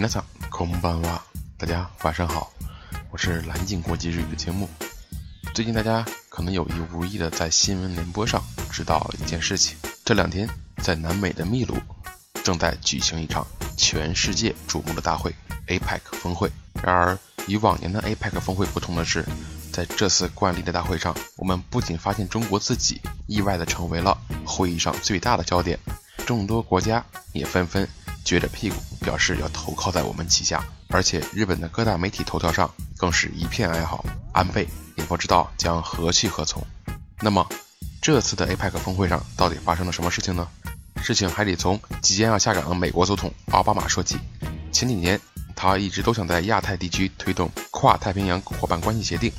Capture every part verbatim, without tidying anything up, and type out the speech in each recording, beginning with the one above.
皆さんこんばんは，大家晚上好，我是蓝镜国际日语的节目。最近大家可能有意无意的在新闻联播上知道了一件事情，这两天在南美的秘鲁正在举行一场全世界瞩目的大会 A P E C 峰会。然而与往年的 A P E C 峰会不同的是，在这次惯例的大会上，我们不仅发现中国自己意外的成为了会议上最大的焦点，众多国家也纷纷撅着屁股表示要投靠在我们旗下，而且日本的各大媒体头条上更是一片哀嚎，安倍也不知道将何去何从。那么这次的 A P E C 峰会上到底发生了什么事情呢？事情还得从即将要下岗的美国总统奥巴马说起。前几年他一直都想在亚太地区推动跨太平洋伙伴关系协定，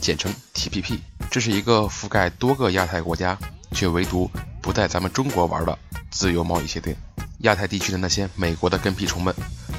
简称 T P P， 这是一个覆盖多个亚太国家却唯独不带咱们中国玩的自由贸易协定。亚太地区的那些美国的跟屁虫们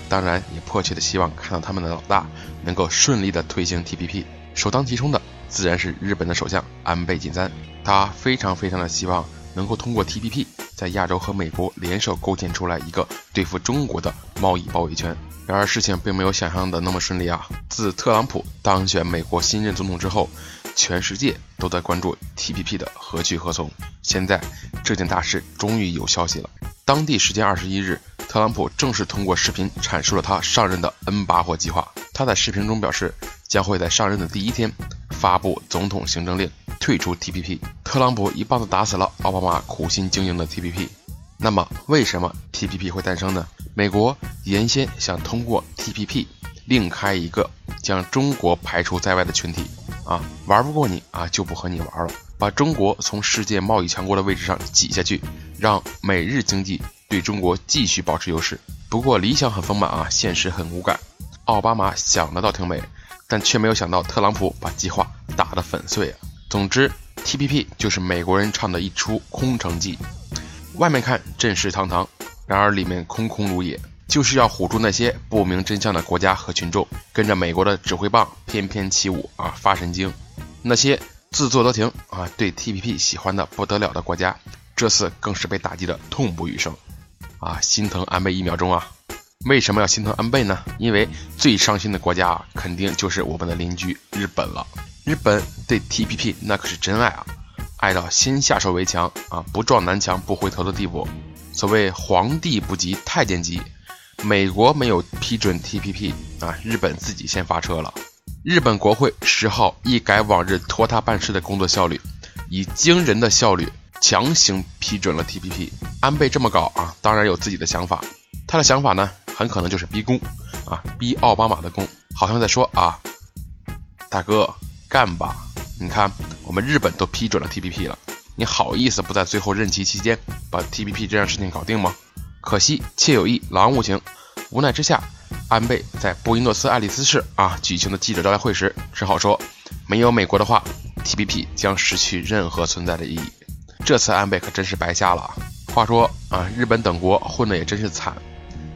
当然也迫切的希望看到他们的老大能够顺利的推行 T P P， 首当其冲的自然是日本的首相安倍晋三，他非常非常的希望能够通过 T P P 在亚洲和美国联手构建出来一个对付中国的贸易包围圈。然而事情并没有想象的那么顺利啊，自特朗普当选美国新任总统之后，全世界都在关注 T P P 的何去何从。现在这件大事终于有消息了。当地时间二十一日，特朗普正式通过视频阐述了他上任的 N 八货计划。他在视频中表示，将会在上任的第一天发布总统行政令，退出 T P P。特朗普一棒子打死了奥巴马苦心经营的 T P P。那么为什么 T P P 会诞生呢？美国原先想通过 T P P 另开一个将中国排除在外的群体啊，玩不过你啊，就不和你玩了，把中国从世界贸易强国的位置上挤下去，让美日经济对中国继续保持优势。不过理想很丰满啊，现实很骨感。奥巴马想得到挺美，但却没有想到特朗普把计划打得粉碎啊。总之 T P P 就是美国人唱的一出空城计，外面看阵势堂堂，然而里面空空如也，就是要唬住那些不明真相的国家和群众，跟着美国的指挥棒翩翩起舞啊，发神经。那些自作多情啊，对 T P P 喜欢的不得了的国家，这次更是被打击的痛不欲生啊！心疼安倍一秒钟啊！为什么要心疼安倍呢？因为最伤心的国家、啊、肯定就是我们的邻居日本了。日本对 T P P 那可是真爱啊，爱到先下手为强啊，不撞南墙不回头的地步。所谓皇帝不急太监急，美国没有批准 T P P 啊，日本自己先发车了。日本国会十号一改往日拖沓办事的工作效率，以惊人的效率强行批准了 T P P。 安倍这么搞啊，当然有自己的想法，他的想法呢很可能就是逼宫啊，逼奥巴马的宫，好像在说啊，大哥干吧，你看我们日本都批准了 T P P 了，你好意思不在最后任期期间把 T P P 这样事情搞定吗？可惜妾有意郎无情，无奈之下安倍在波音诺斯爱丽丝市啊举行的记者招待会时只好说，没有美国的话 T P P 将失去任何存在的意义。这次安倍可真是白瞎了啊！话说啊，日本等国混得也真是惨，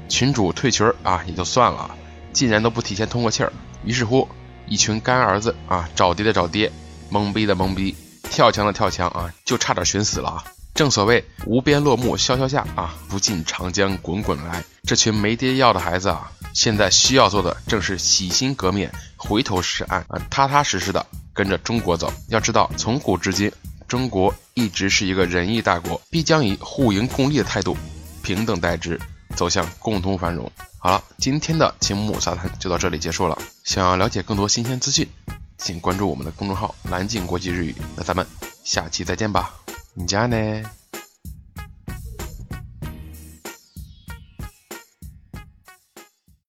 群主退群啊也就算了，竟然都不提前通过气儿。于是乎一群干儿子啊，找爹的找爹，懵逼的懵逼，跳墙的跳墙啊，就差点寻死了啊！正所谓无边落木萧萧下啊，不尽长江滚滚来。这群没爹要的孩子啊，现在需要做的正是洗心革面，回头是岸啊，踏踏实实的跟着中国走。要知道从古至今，中国一直是一个仁义大国，必将以互赢共利的态度平等待之，走向共同繁荣。好了，今天的青木杂谈就到这里结束了。想要了解更多新鲜资讯，请关注我们的公众号蓝镜国际日语。那咱们下期再见吧。你家呢？